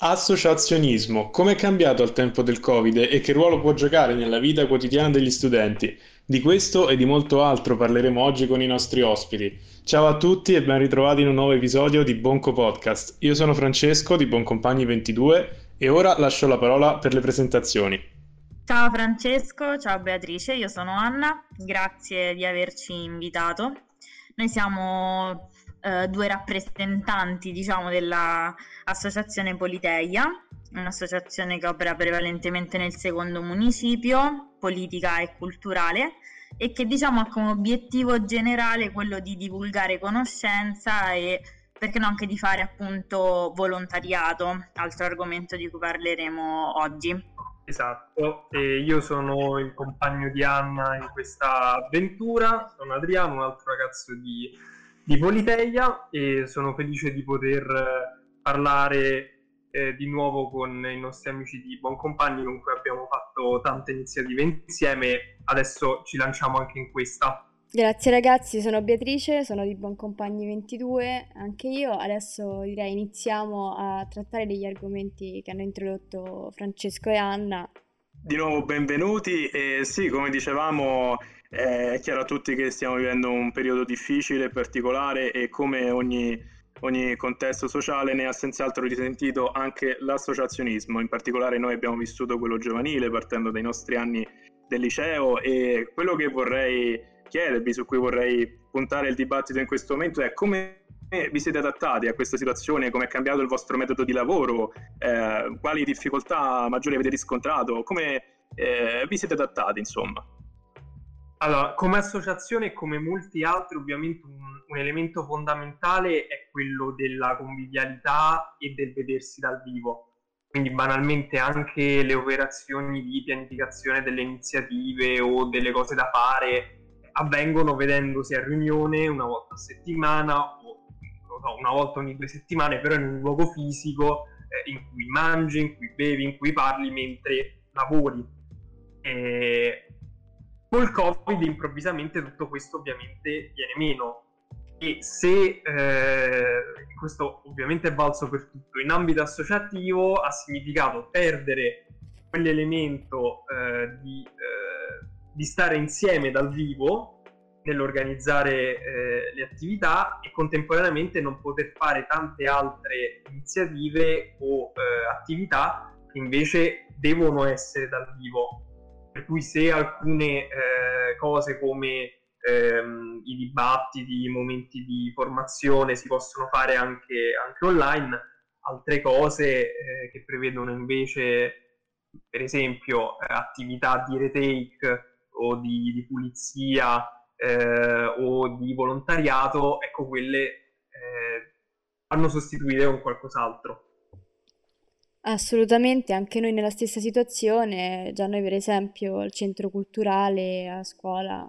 Associazionismo, come è cambiato al tempo del Covid e che ruolo può giocare nella vita quotidiana degli studenti? Di questo e di molto altro parleremo oggi con i nostri ospiti. Ciao a tutti e ben ritrovati in un nuovo episodio di Buonco Podcast. Io sono Francesco di Buon Compagni 22 e ora lascio la parola per le presentazioni. Ciao Francesco, ciao Beatrice, io sono Anna, grazie di averci invitato. Noi siamo due rappresentanti, diciamo, dell'associazione Politeia, un'associazione che opera prevalentemente nel secondo municipio, politica e culturale, e che, diciamo, ha come obiettivo generale quello di divulgare conoscenza e, perché no, anche di fare appunto volontariato, altro argomento di cui parleremo oggi. Esatto, e io sono il compagno di Anna in questa avventura, sono Adriano, un altro ragazzo di Politeia, e sono felice di poter parlare di nuovo con i nostri amici di Buon Compagni, con cui abbiamo fatto tante iniziative insieme. Adesso ci lanciamo anche in questa. Grazie ragazzi, sono Beatrice, sono di Buon Compagni 22, anche io. Adesso direi iniziamo a trattare degli argomenti che hanno introdotto Francesco e Anna. Di nuovo benvenuti, e sì, come dicevamo, è chiaro a tutti che stiamo vivendo un periodo difficile, particolare, e come ogni contesto sociale ne ha senz'altro risentito anche l'associazionismo. In particolare noi abbiamo vissuto quello giovanile partendo dai nostri anni del liceo, e quello che vorrei chiedervi, su cui vorrei puntare il dibattito in questo momento, è come vi siete adattati a questa situazione, come è cambiato il vostro metodo di lavoro, quali difficoltà maggiori avete riscontrato, come vi siete adattati insomma. Allora, come associazione e come molti altri, ovviamente un elemento fondamentale è quello della convivialità e del vedersi dal vivo. Quindi banalmente anche le operazioni di pianificazione delle iniziative o delle cose da fare avvengono vedendosi a riunione una volta a settimana o una volta ogni 2 settimane, però in un luogo fisico in cui mangi, in cui bevi, in cui parli mentre lavori. Col Covid improvvisamente tutto questo ovviamente viene meno, e se questo ovviamente è valso per tutto. In ambito associativo ha significato perdere quell'elemento di stare insieme dal vivo nell'organizzare le attività, e contemporaneamente non poter fare tante altre iniziative o attività che invece devono essere dal vivo. Per cui se alcune cose come i dibattiti, i momenti di formazione si possono fare anche online, altre cose che prevedono invece, per esempio, attività di retake o di pulizia o di volontariato, ecco, quelle vanno sostituite con qualcos'altro. Assolutamente, anche noi nella stessa situazione. Già noi per esempio al centro culturale, a scuola,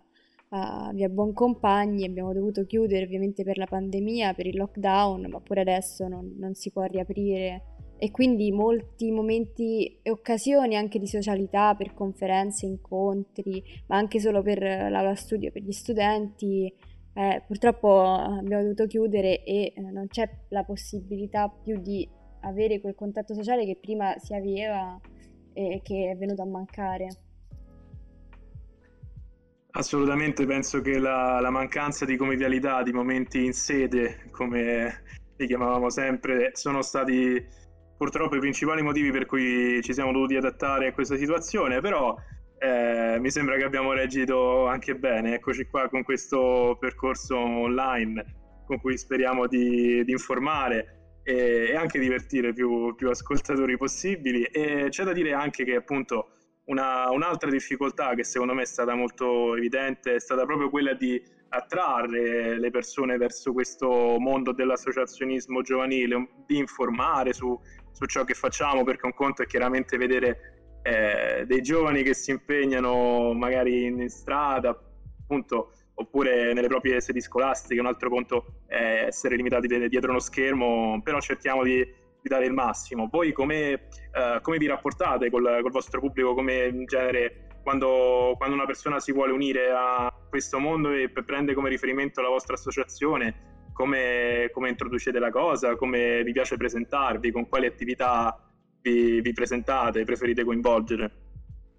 a via Buon Compagni, abbiamo dovuto chiudere ovviamente per la pandemia, per il lockdown, ma pure adesso non si può riaprire, e quindi molti momenti e occasioni anche di socialità, per conferenze, incontri, ma anche solo per l'aula studio per gli studenti, purtroppo abbiamo dovuto chiudere, e non c'è la possibilità più di avere quel contatto sociale che prima si aveva e che è venuto a mancare. Assolutamente, penso che la mancanza di convivialità, di momenti in sede, come li chiamavamo sempre, sono stati purtroppo i principali motivi per cui ci siamo dovuti adattare a questa situazione, però mi sembra che abbiamo reagito anche bene. Eccoci qua con questo percorso online con cui speriamo di informare e anche divertire più ascoltatori possibili. E c'è da dire anche che appunto un'altra difficoltà che secondo me è stata molto evidente è stata proprio quella di attrarre le persone verso questo mondo dell'associazionismo giovanile, di informare su ciò che facciamo, perché un conto è chiaramente vedere dei giovani che si impegnano magari in strada, appunto, oppure nelle proprie sedi scolastiche. Un altro conto è essere limitati dietro uno schermo, però cerchiamo di dare il massimo. Voi come vi rapportate col vostro pubblico, come in genere quando una persona si vuole unire a questo mondo e prende come riferimento la vostra associazione? come introducete la cosa, come vi piace presentarvi, con quali attività vi presentate, preferite coinvolgere?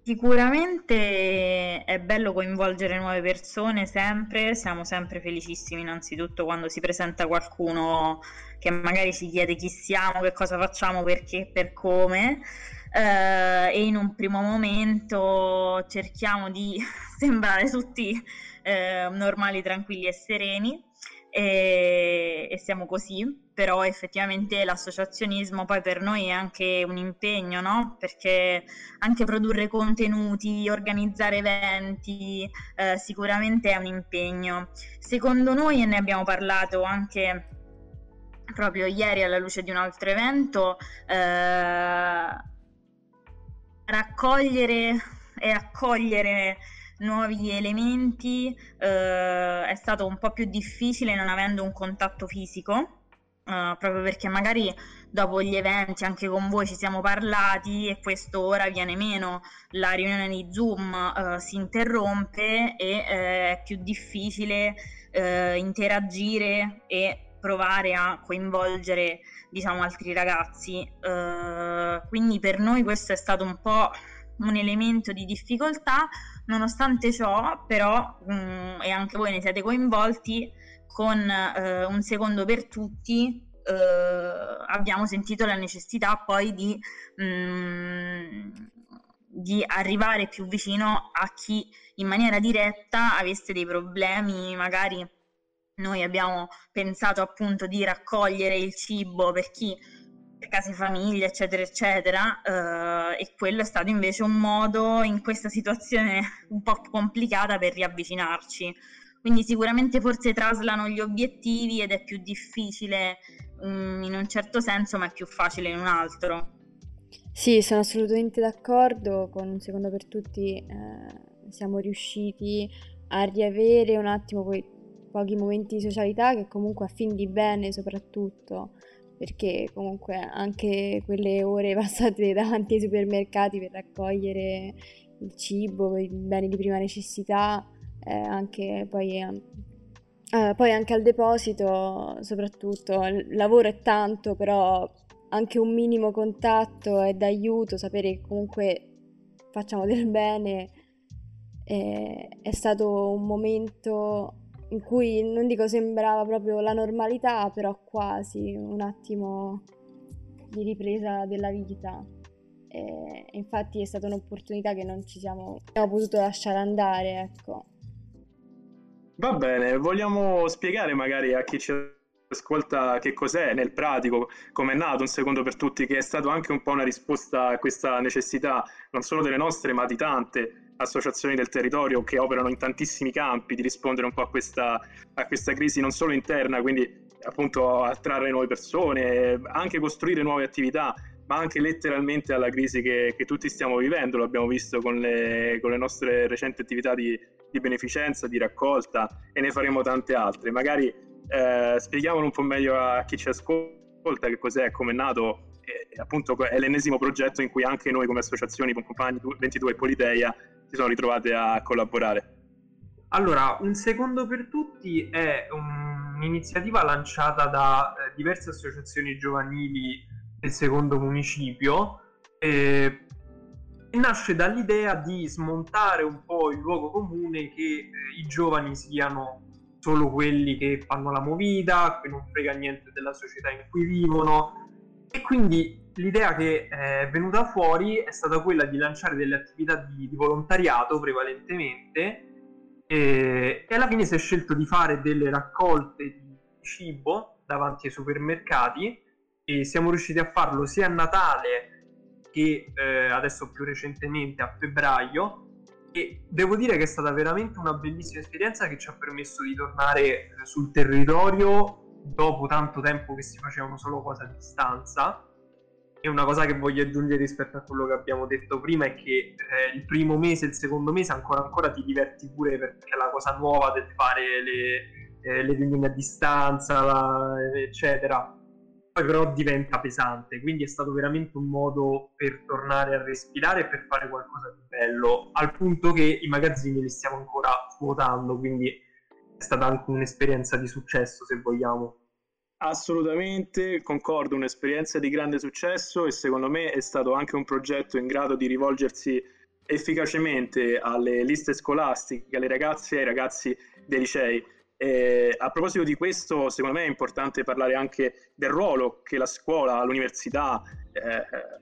Sicuramente è bello coinvolgere nuove persone sempre, siamo sempre felicissimi innanzitutto quando si presenta qualcuno che magari ci chiede chi siamo, che cosa facciamo, perché, per come, e in un primo momento cerchiamo di sembrare tutti normali, tranquilli e sereni, e siamo così. Però effettivamente l'associazionismo poi per noi è anche un impegno, no? Perché anche produrre contenuti, organizzare eventi, sicuramente è un impegno. Secondo noi, e ne abbiamo parlato anche proprio ieri alla luce di un altro evento, raccogliere e accogliere nuovi elementi è stato un po' più difficile non avendo un contatto fisico. Proprio perché magari dopo gli eventi anche con voi ci siamo parlati e questo ora viene meno, la riunione di Zoom si interrompe e è più difficile interagire e provare a coinvolgere, diciamo, altri ragazzi, quindi per noi questo è stato un po' un elemento di difficoltà. Nonostante ciò però, e anche voi ne siete coinvolti, con Un secondo per tutti abbiamo sentito la necessità poi di arrivare più vicino a chi in maniera diretta avesse dei problemi. Magari noi abbiamo pensato appunto di raccogliere il cibo per chi, per case famiglie eccetera eccetera, e quello è stato invece un modo in questa situazione un po' complicata per riavvicinarci. Quindi sicuramente forse traslano gli obiettivi ed è più difficile in un certo senso, ma è più facile in un altro. Sì, sono assolutamente d'accordo. Con Un secondo per tutti siamo riusciti a riavere un attimo quei pochi momenti di socialità che comunque a fin di bene, soprattutto perché comunque anche quelle ore passate davanti ai supermercati per raccogliere il cibo, i beni di prima necessità, anche poi anche al deposito, soprattutto il lavoro è tanto, però anche un minimo contatto è d'aiuto, sapere che comunque facciamo del bene. È stato un momento in cui non dico sembrava proprio la normalità, però quasi un attimo di ripresa della vita. Infatti è stata un'opportunità che non ci abbiamo potuto lasciare andare, ecco. Va bene, vogliamo spiegare magari a chi ci ascolta che cos'è nel pratico, com'è nato Un secondo per tutti, che è stato anche un po' una risposta a questa necessità, non solo delle nostre, ma di tante associazioni del territorio che operano in tantissimi campi, di rispondere un po' a questa crisi non solo interna, quindi appunto attrarre nuove persone, anche costruire nuove attività, ma anche letteralmente alla crisi che tutti stiamo vivendo. L'abbiamo visto con le nostre recenti attività di beneficenza, di raccolta, e ne faremo tante altre. Magari spieghiamolo un po' meglio a chi ci ascolta che cos'è, come è nato, e appunto è l'ennesimo progetto in cui anche noi come associazioni Buon Compagni 22 e Politeia si sono ritrovate a collaborare. Allora, Un secondo per tutti è un'iniziativa lanciata da diverse associazioni giovanili del secondo municipio, nasce dall'idea di smontare un po' il luogo comune che i giovani siano solo quelli che fanno la movida, che non frega niente della società in cui vivono, e quindi l'idea che è venuta fuori è stata quella di lanciare delle attività di volontariato prevalentemente, e alla fine si è scelto di fare delle raccolte di cibo davanti ai supermercati, e siamo riusciti a farlo sia a Natale che adesso più recentemente a febbraio, e devo dire che è stata veramente una bellissima esperienza che ci ha permesso di tornare sul territorio dopo tanto tempo che si facevano solo cose a distanza. E una cosa che voglio aggiungere rispetto a quello che abbiamo detto prima è che il primo mese e il secondo mese ancora ti diverti pure, perché la cosa nuova del fare le riunioni a distanza, eccetera, poi però diventa pesante, quindi è stato veramente un modo per tornare a respirare e per fare qualcosa di bello, al punto che i magazzini li stiamo ancora svuotando, quindi è stata anche un'esperienza di successo, se vogliamo. Assolutamente, concordo, un'esperienza di grande successo, e secondo me è stato anche un progetto in grado di rivolgersi efficacemente alle liste scolastiche, alle ragazze e ai ragazzi dei licei. A proposito di questo, secondo me è importante parlare anche del ruolo che la scuola, l'università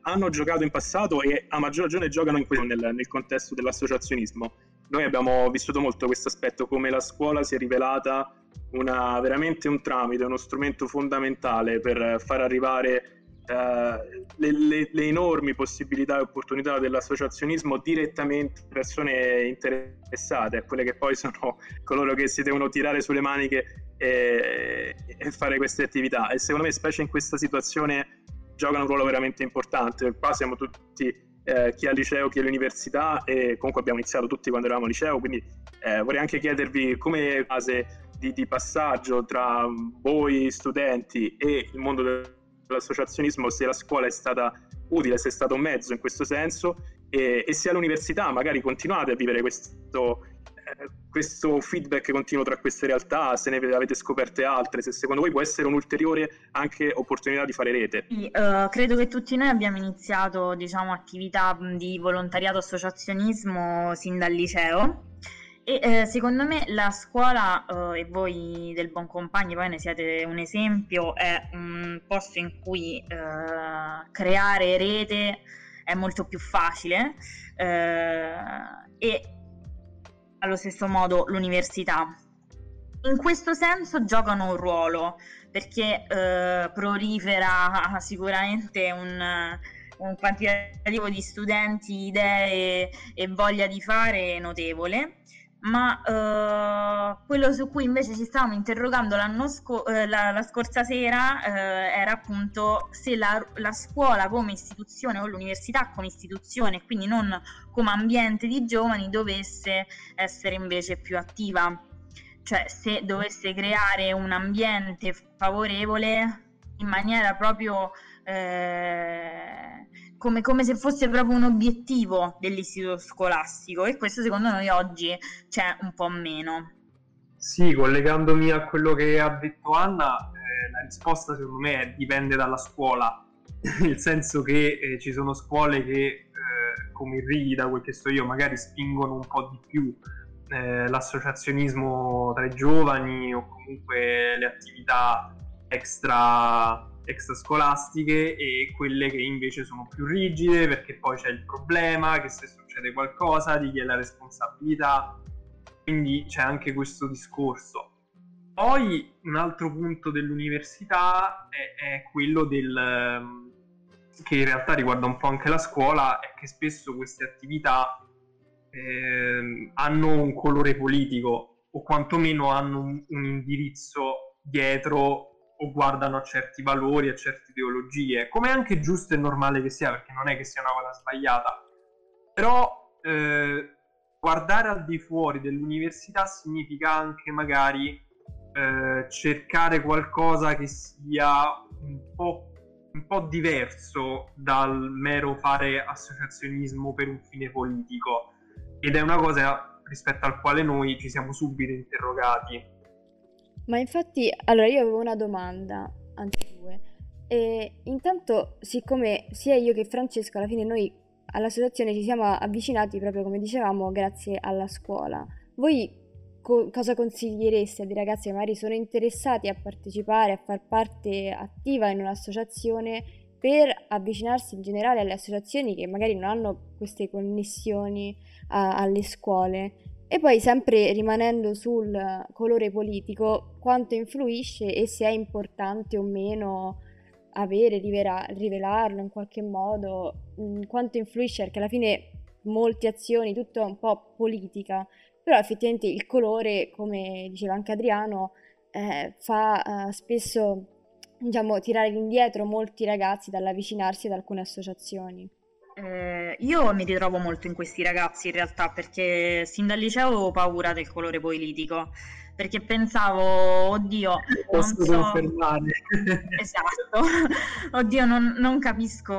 hanno giocato in passato e a maggior ragione giocano in questo, nel contesto dell'associazionismo. Noi abbiamo vissuto molto questo aspetto, come la scuola si è rivelata veramente un tramite, uno strumento fondamentale per far arrivare le enormi possibilità e opportunità dell'associazionismo direttamente a persone interessate, a quelle che poi sono coloro che si devono tirare sulle maniche e fare queste attività, e secondo me, specie in questa situazione, giocano un ruolo veramente importante. Qua siamo tutti chi al liceo, chi all'università, e comunque abbiamo iniziato tutti quando eravamo al liceo, quindi vorrei anche chiedervi come fase di passaggio tra voi studenti e il mondo dell'associazionismo, se la scuola è stata utile, se è stato un mezzo in questo senso, e se all'università magari continuate a vivere questo feedback continuo tra queste realtà, se ne avete scoperte altre, se secondo voi può essere un'ulteriore anche opportunità di fare rete. Sì, credo che tutti noi abbiamo iniziato, diciamo, attività di volontariato associazionismo sin dal liceo. E secondo me la scuola, e voi del Buon Compagni poi ne siete un esempio, è un posto in cui creare rete è molto più facile, e allo stesso modo l'università. In questo senso giocano un ruolo, perché prolifera sicuramente un quantitativo di studenti, idee e voglia di fare notevole. Ma quello su cui invece ci stavamo interrogando la scorsa sera era appunto se la scuola come istituzione o l'università come istituzione, quindi non come ambiente di giovani, dovesse essere invece più attiva, cioè se dovesse creare un ambiente favorevole in maniera proprio come se fosse proprio un obiettivo dell'istituto scolastico, e questo secondo noi oggi c'è un po' meno. Sì, collegandomi a quello che ha detto Anna, la risposta secondo me dipende dalla scuola, nel senso che ci sono scuole che come il Rida, quel che so io, magari spingono un po' di più l'associazionismo tra i giovani, o comunque le attività extrascolastiche, e quelle che invece sono più rigide, perché poi c'è il problema che se succede qualcosa di chi è la responsabilità, quindi c'è anche questo discorso. Poi un altro punto dell'università è quello che in realtà riguarda un po' anche la scuola, è che spesso queste attività hanno un colore politico, o quantomeno hanno un indirizzo dietro, o guardano a certi valori, a certe ideologie, come anche giusto e normale che sia, perché non è che sia una cosa sbagliata. Però guardare al di fuori dell'università significa anche magari cercare qualcosa che sia un po' diverso dal mero fare associazionismo per un fine politico, ed è una cosa rispetto al quale noi ci siamo subito interrogati. Ma infatti, allora io avevo una domanda, anzi due. E intanto, siccome sia io che Francesco alla fine noi all'associazione ci siamo avvicinati proprio come dicevamo grazie alla scuola, voi cosa consigliereste a dei ragazzi che magari sono interessati a partecipare, a far parte attiva in un'associazione, per avvicinarsi in generale alle associazioni che magari non hanno queste connessioni alle scuole? E poi, sempre rimanendo sul colore politico, quanto influisce e se è importante o meno rivelarlo in qualche modo, quanto influisce, perché alla fine molte azioni, tutto è un po' politica, però effettivamente il colore, come diceva anche Adriano, fa spesso, diciamo, tirare indietro molti ragazzi dall'avvicinarsi ad alcune associazioni. Io mi ritrovo molto in questi ragazzi in realtà, perché sin dal liceo avevo paura del colore politico, perché pensavo, oddio non capisco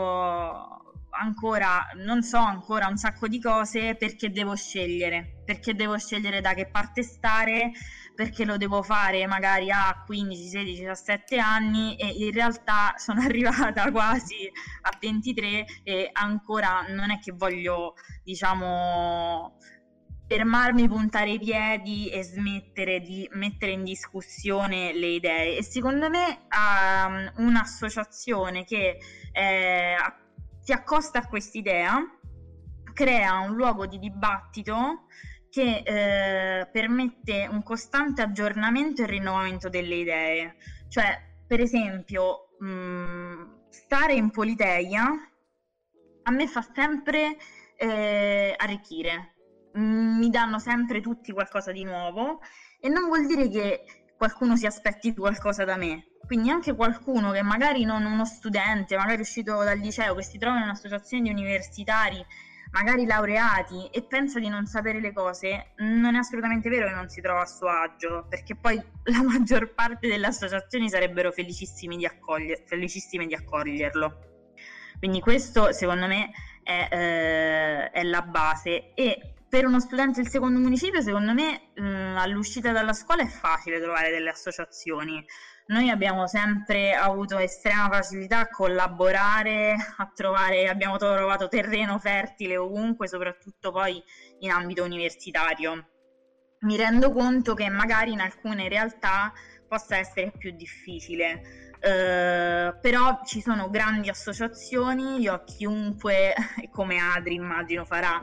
ancora, non so ancora un sacco di cose perché devo scegliere. Perché devo scegliere da che parte stare, perché lo devo fare magari a 15, 16, 17 anni e in realtà sono arrivata quasi a 23 e ancora non è che voglio, diciamo, fermarmi, puntare i piedi e smettere di mettere in discussione le idee. E secondo me un'associazione che si accosta a quest'idea crea un luogo di dibattito che permette un costante aggiornamento e rinnovamento delle idee. Cioè, per esempio, stare in Politeia a me fa sempre arricchire. Mi danno sempre tutti qualcosa di nuovo e non vuol dire che qualcuno si aspetti qualcosa da me, quindi anche qualcuno che magari non uno studente, magari uscito dal liceo, che si trova in un'associazione di universitari, magari laureati, e pensa di non sapere le cose, non è assolutamente vero che non si trova a suo agio, perché poi la maggior parte delle associazioni sarebbero felicissime di accoglierlo. Quindi questo secondo me è la base. E per uno studente del secondo municipio, secondo me, all'uscita dalla scuola è facile trovare delle associazioni. Noi abbiamo sempre avuto estrema facilità a collaborare, abbiamo trovato terreno fertile ovunque, soprattutto poi in ambito universitario. Mi rendo conto che magari in alcune realtà possa essere più difficile, però ci sono grandi associazioni. Io a chiunque, come Adri immagino farà,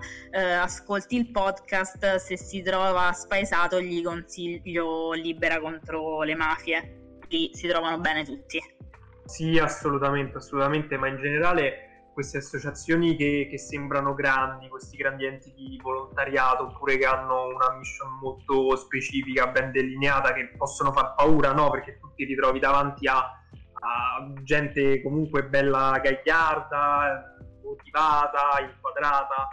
ascolti il podcast, se si trova spaesato gli consiglio Libera contro le mafie, lì si trovano bene tutti. Sì, assolutamente, ma in generale queste associazioni che sembrano grandi, questi grandi enti di volontariato, oppure che hanno una mission molto specifica, ben delineata, che possono far paura, no? Perché tu ti ritrovi davanti a gente comunque bella gagliarda, motivata, inquadrata,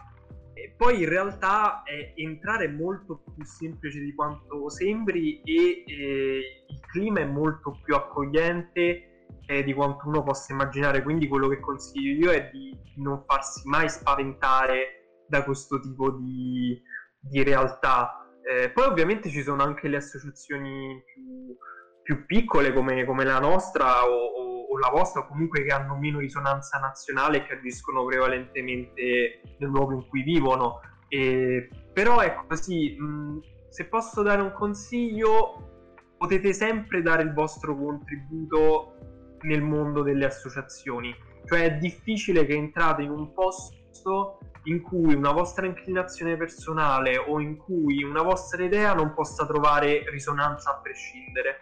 e poi in realtà entrare è molto più semplice di quanto sembri e il clima è molto più accogliente di quanto uno possa immaginare. Quindi quello che consiglio io è di non farsi mai spaventare da questo tipo di realtà. Poi ovviamente ci sono anche le associazioni più piccole come la nostra o la vostra, o comunque che hanno meno risonanza nazionale e che agiscono prevalentemente nel luogo in cui vivono. Però ecco, sì, se posso dare un consiglio, potete sempre dare il vostro contributo nel mondo delle associazioni. Cioè è difficile che entrate in un posto in cui una vostra inclinazione personale o in cui una vostra idea non possa trovare risonanza a prescindere.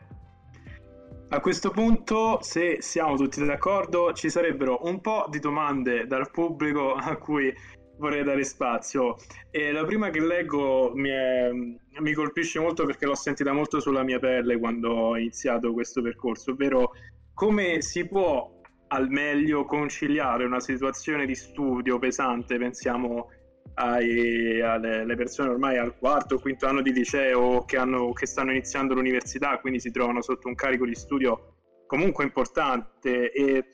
A questo punto, se siamo tutti d'accordo, ci sarebbero un po' di domande dal pubblico a cui vorrei dare spazio. E la prima che leggo mi colpisce molto perché l'ho sentita molto sulla mia pelle quando ho iniziato questo percorso, ovvero: come si può al meglio conciliare una situazione di studio pesante, pensiamo alle persone ormai al quarto o quinto anno di liceo che stanno iniziando l'università, quindi si trovano sotto un carico di studio comunque importante e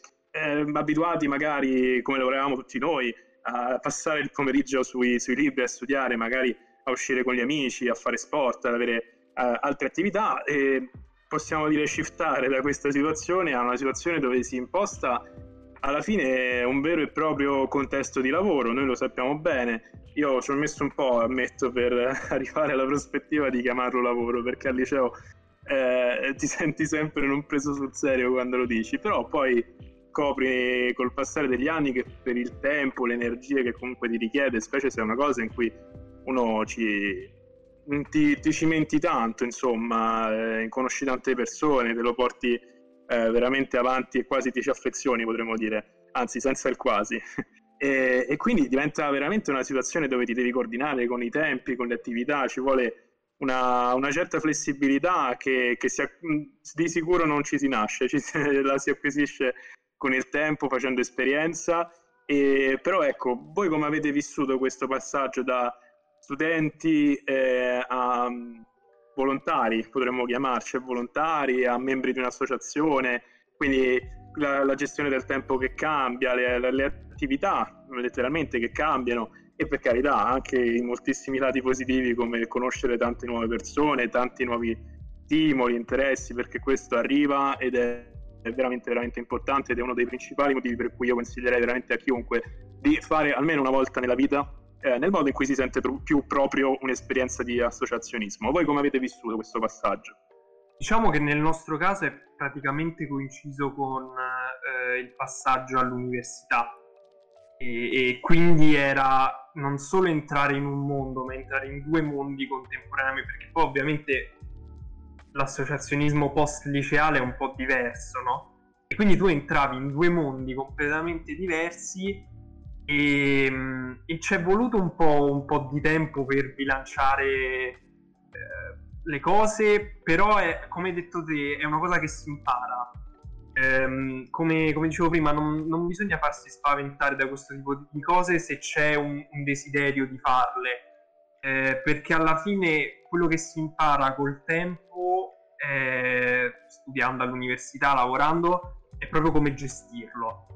abituati magari, come lo eravamo tutti noi, a passare il pomeriggio sui libri, a studiare, magari a uscire con gli amici, a fare sport, ad avere altre attività, e possiamo dire shiftare da questa situazione a una situazione dove si imposta alla fine un vero e proprio contesto di lavoro. Noi lo sappiamo bene, io ci ho messo un po', ammetto, per arrivare alla prospettiva di chiamarlo lavoro, perché al liceo ti senti sempre non preso sul serio quando lo dici, però poi scopri col passare degli anni che per il tempo, le energie che comunque ti richiede, specie se è una cosa in cui uno ti cimenti tanto, insomma, conosci tante persone, te lo porti veramente avanti e quasi ti ci affezioni, potremmo dire, anzi senza il quasi. e quindi diventa veramente una situazione dove ti devi coordinare con i tempi, con le attività, ci vuole una certa flessibilità di sicuro non ci si nasce, la si acquisisce con il tempo, facendo esperienza. Però ecco, voi come avete vissuto questo passaggio da studenti a volontari, potremmo chiamarci volontari, a membri di un'associazione, quindi la gestione del tempo che cambia, le attività letteralmente che cambiano, e per carità anche in moltissimi lati positivi, come conoscere tante nuove persone, tanti nuovi stimoli, interessi, perché questo arriva ed è veramente veramente importante, ed è uno dei principali motivi per cui io consiglierei veramente a chiunque di fare almeno una volta nella vita, nel modo in cui si sente più proprio, un'esperienza di associazionismo. Voi come avete vissuto questo passaggio? Diciamo che nel nostro caso è praticamente coinciso con il passaggio all'università, e quindi era non solo entrare in un mondo, ma entrare in due mondi contemporanei, perché poi ovviamente l'associazionismo post-liceale è un po' diverso, no? E quindi tu entravi in due mondi completamente diversi, e ci è voluto un po' di tempo per bilanciare le cose, però è, come hai detto te, è una cosa che si impara. Come dicevo prima, non bisogna farsi spaventare da questo tipo di cose se c'è un desiderio di farle, perché alla fine quello che si impara col tempo, studiando all'università, lavorando, è proprio come gestirlo.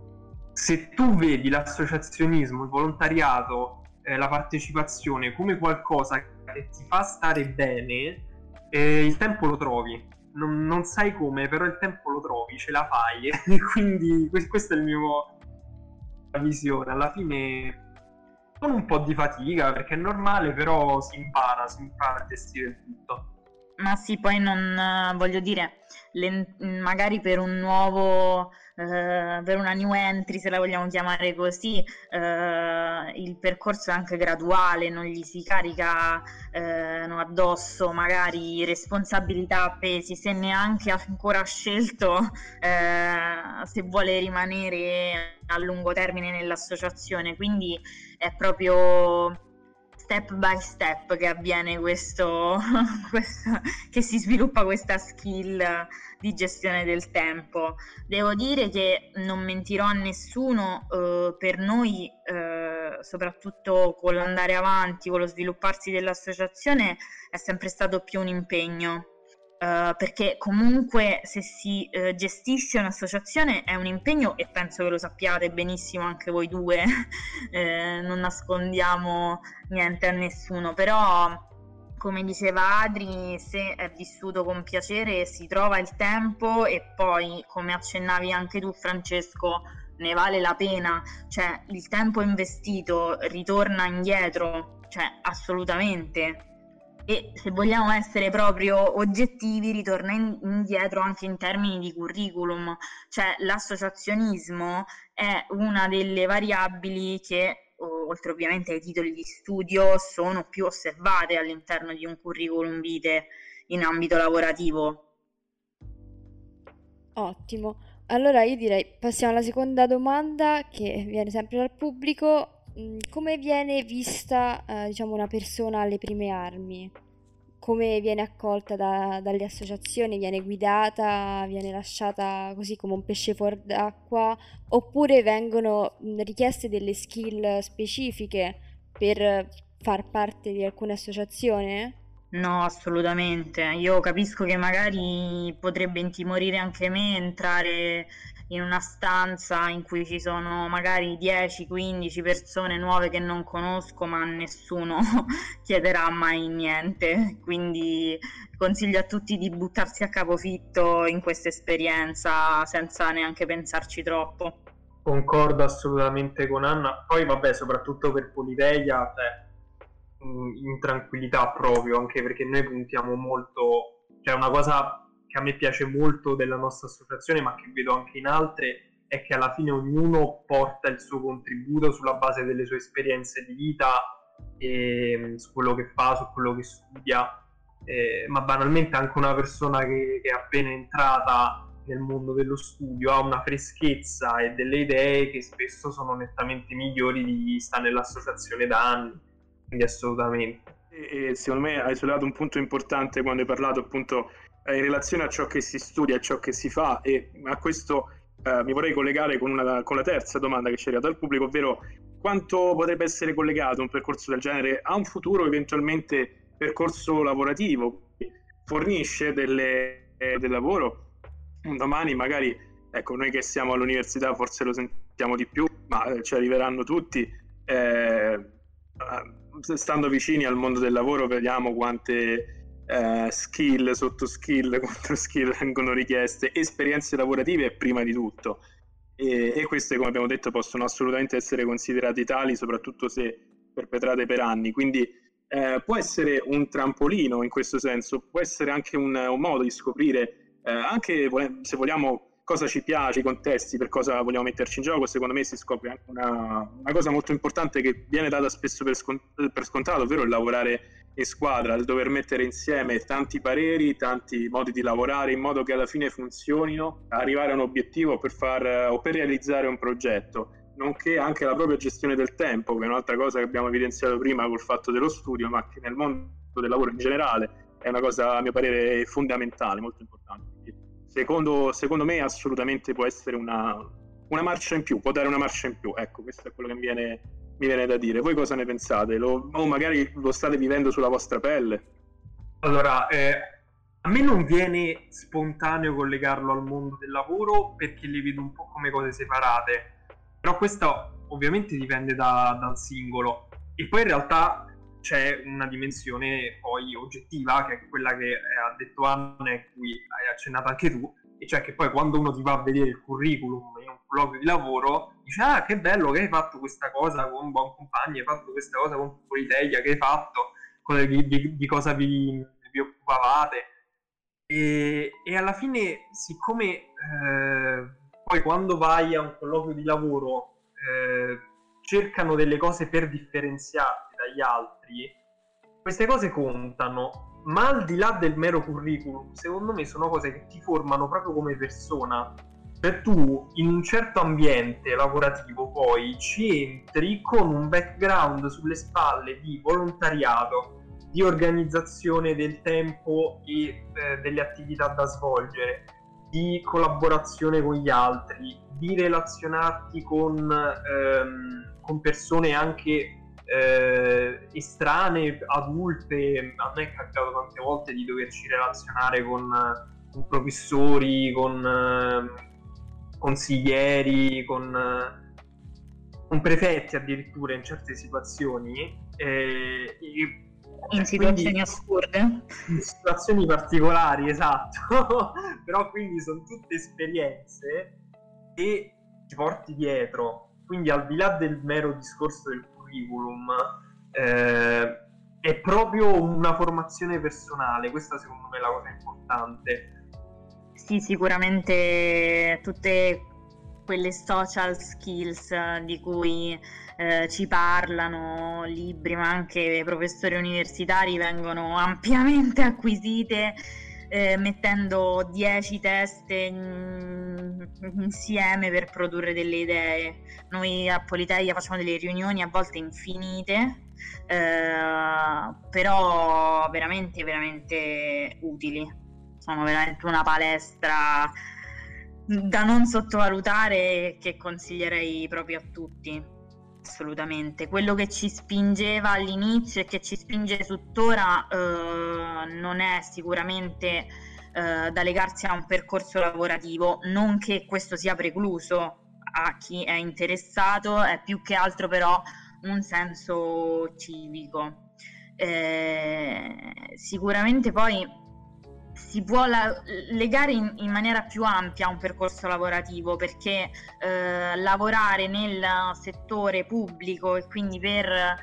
Se tu vedi l'associazionismo, il volontariato, la partecipazione come qualcosa che ti fa stare bene, il tempo lo trovi, non sai come, però il tempo lo trovi, ce la fai. Quindi questa è la visione. Alla fine con un po' di fatica, perché è normale, però si impara a gestire il tutto. Ma sì, poi non voglio dire, magari per un nuovo, per una new entry, se la vogliamo chiamare così, il percorso è anche graduale, non gli si carica addosso magari responsabilità, pesi, se neanche ha ancora scelto se vuole rimanere a lungo termine nell'associazione, quindi è proprio step by step che avviene che si sviluppa questa skill di gestione del tempo. Devo dire che non mentirò a nessuno, per noi, soprattutto con l'andare avanti, con lo svilupparsi dell'associazione, è sempre stato più un impegno, perché comunque se si gestisce un'associazione è un impegno, e penso che lo sappiate benissimo anche voi due, non nascondiamo niente a nessuno, però come diceva Adri, se è vissuto con piacere si trova il tempo, e poi come accennavi anche tu Francesco, ne vale la pena, cioè il tempo investito ritorna indietro, cioè assolutamente. E se vogliamo essere proprio oggettivi, ritorna indietro anche in termini di curriculum, cioè l'associazionismo è una delle variabili che, oltre ovviamente ai titoli di studio, sono più osservate all'interno di un curriculum vitae in ambito lavorativo. Ottimo, allora io direi passiamo alla seconda domanda, che viene sempre dal pubblico. Come viene vista, una persona alle prime armi? Come viene accolta dalle associazioni? Viene guidata? Viene lasciata così come un pesce fuor d'acqua? Oppure vengono richieste delle skill specifiche per far parte di alcune associazioni? No, assolutamente. Io capisco che magari potrebbe intimorire anche me entrare in una stanza in cui ci sono magari 10-15 persone nuove che non conosco, ma nessuno chiederà mai niente. Quindi consiglio a tutti di buttarsi a capofitto in questa esperienza senza neanche pensarci troppo. Concordo assolutamente con Anna. Poi vabbè, soprattutto per Politeia, in tranquillità proprio, anche perché noi puntiamo molto, cioè una cosa che a me piace molto della nostra associazione, ma che vedo anche in altre, è che alla fine ognuno porta il suo contributo sulla base delle sue esperienze di vita, e su quello che fa, su quello che studia, ma banalmente anche una persona che è appena entrata nel mondo dello studio ha una freschezza e delle idee che spesso sono nettamente migliori di chi sta nell'associazione da anni. Quindi assolutamente. E secondo me hai sollevato un punto importante quando hai parlato appunto in relazione a ciò che si studia, a ciò che si fa, e a questo mi vorrei collegare con la terza domanda che ci è arrivata dal pubblico, ovvero quanto potrebbe essere collegato un percorso del genere a un futuro eventualmente percorso lavorativo che fornisce del lavoro un domani magari Ecco, noi che siamo all'università forse lo sentiamo di più, ma ci arriveranno tutti. Stando vicini al mondo del lavoro vediamo quante skill, sottoskill, controskill vengono richieste, esperienze lavorative prima di tutto. E queste, come abbiamo detto, possono assolutamente essere considerate tali, soprattutto se perpetrate per anni. Quindi può essere un trampolino in questo senso, può essere anche un modo di scoprire, anche se vogliamo, cosa ci piace, i contesti, per cosa vogliamo metterci in gioco. Secondo me si scopre anche una cosa molto importante che viene data spesso per scontato, ovvero il lavorare in squadra, il dover mettere insieme tanti pareri, tanti modi di lavorare in modo che alla fine funzionino, arrivare a un obiettivo o per realizzare un progetto, nonché anche la propria gestione del tempo, che è un'altra cosa che abbiamo evidenziato prima col fatto dello studio, ma che nel mondo del lavoro in generale è una cosa, a mio parere, fondamentale, molto importante. Secondo me assolutamente può essere una marcia in più, può dare una marcia in più, ecco, questo è quello che mi viene da dire. Voi cosa ne pensate? O magari lo state vivendo sulla vostra pelle? Allora, a me non viene spontaneo collegarlo al mondo del lavoro perché li vedo un po' come cose separate, però questo ovviamente dipende dal singolo, e poi in realtà c'è una dimensione poi oggettiva, che è quella che ha detto Anna e cui hai accennato anche tu, e cioè che poi quando uno ti va a vedere il curriculum in un colloquio di lavoro dice: ah, che bello che hai fatto questa cosa con Buon Compagni, hai fatto questa cosa con Politeia, che hai fatto, di cosa vi occupavate, e alla fine, siccome poi quando vai a un colloquio di lavoro cercano delle cose per differenziarti dagli altri, queste cose contano, ma al di là del mero curriculum, secondo me sono cose che ti formano proprio come persona. Cioè tu in un certo ambiente lavorativo poi ci entri con un background sulle spalle di volontariato, di organizzazione del tempo e delle attività da svolgere, di collaborazione con gli altri, di relazionarti con persone anche estranee, adulte. A me è capitato tante volte di doverci relazionare con professori, con consiglieri, con prefetti addirittura in certe situazioni, in situazioni quindi, assurde, in situazioni particolari, esatto. Però quindi sono tutte esperienze che ti porti dietro, quindi al di là del mero discorso del curriculum è proprio una formazione personale. Questa secondo me è la cosa importante. Sì, sicuramente tutte quelle social skills di cui ci parlano libri, ma anche professori universitari, vengono ampiamente acquisite mettendo 10 teste insieme per produrre delle idee. Noi a Politeia facciamo delle riunioni a volte infinite, però veramente veramente utili, sono veramente una palestra da non sottovalutare, che consiglierei proprio a tutti, assolutamente. Quello che ci spingeva all'inizio e che ci spinge tuttora non è sicuramente da legarsi a un percorso lavorativo, non che questo sia precluso a chi è interessato, è più che altro però un senso civico. Sicuramente poi si può legare in maniera più ampia un percorso lavorativo, perché lavorare nel settore pubblico e quindi per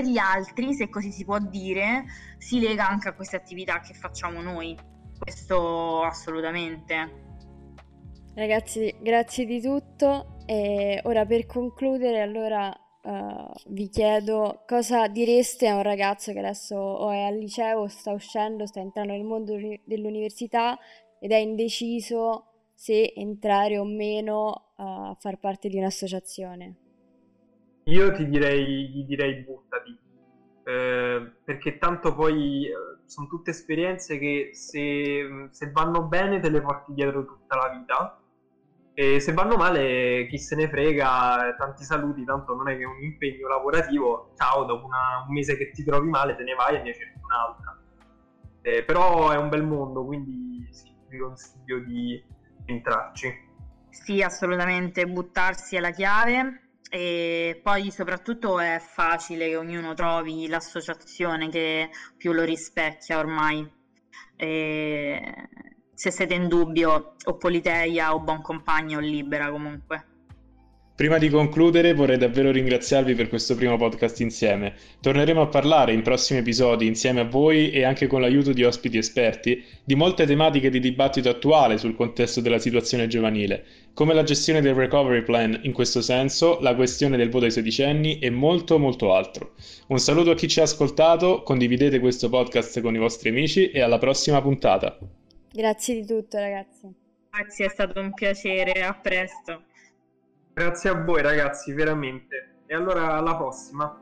gli altri, se così si può dire, si lega anche a queste attività che facciamo noi. Questo assolutamente. Ragazzi, grazie di tutto, e ora per concludere allora vi chiedo cosa direste a un ragazzo che adesso o è al liceo, sta uscendo, sta entrando nel mondo dell'università ed è indeciso se entrare o meno a far parte di un'associazione. Io gli direi buttati, perché tanto poi sono tutte esperienze che se vanno bene te le porti dietro tutta la vita. E se vanno male, chi se ne frega, tanti saluti, tanto non è che un impegno lavorativo, ciao, dopo un mese che ti trovi male te ne vai e ne cerchi un'altra. Però è un bel mondo, quindi sì, vi consiglio di rintracci. Sì, assolutamente, buttarsi è la chiave. E poi soprattutto è facile che ognuno trovi l'associazione che più lo rispecchia ormai. E se siete in dubbio, o Politeia o Buon Compagni o Libera comunque. Prima di concludere vorrei davvero ringraziarvi per questo primo podcast insieme. Torneremo a parlare in prossimi episodi insieme a voi e anche con l'aiuto di ospiti esperti di molte tematiche di dibattito attuale sul contesto della situazione giovanile, come la gestione del recovery plan in questo senso, la questione del voto ai sedicenni e molto molto altro. Un saluto a chi ci ha ascoltato, condividete questo podcast con i vostri amici e alla prossima puntata. Grazie di tutto ragazzi. Grazie, è stato un piacere, a presto. Grazie a voi ragazzi, veramente. E allora alla prossima.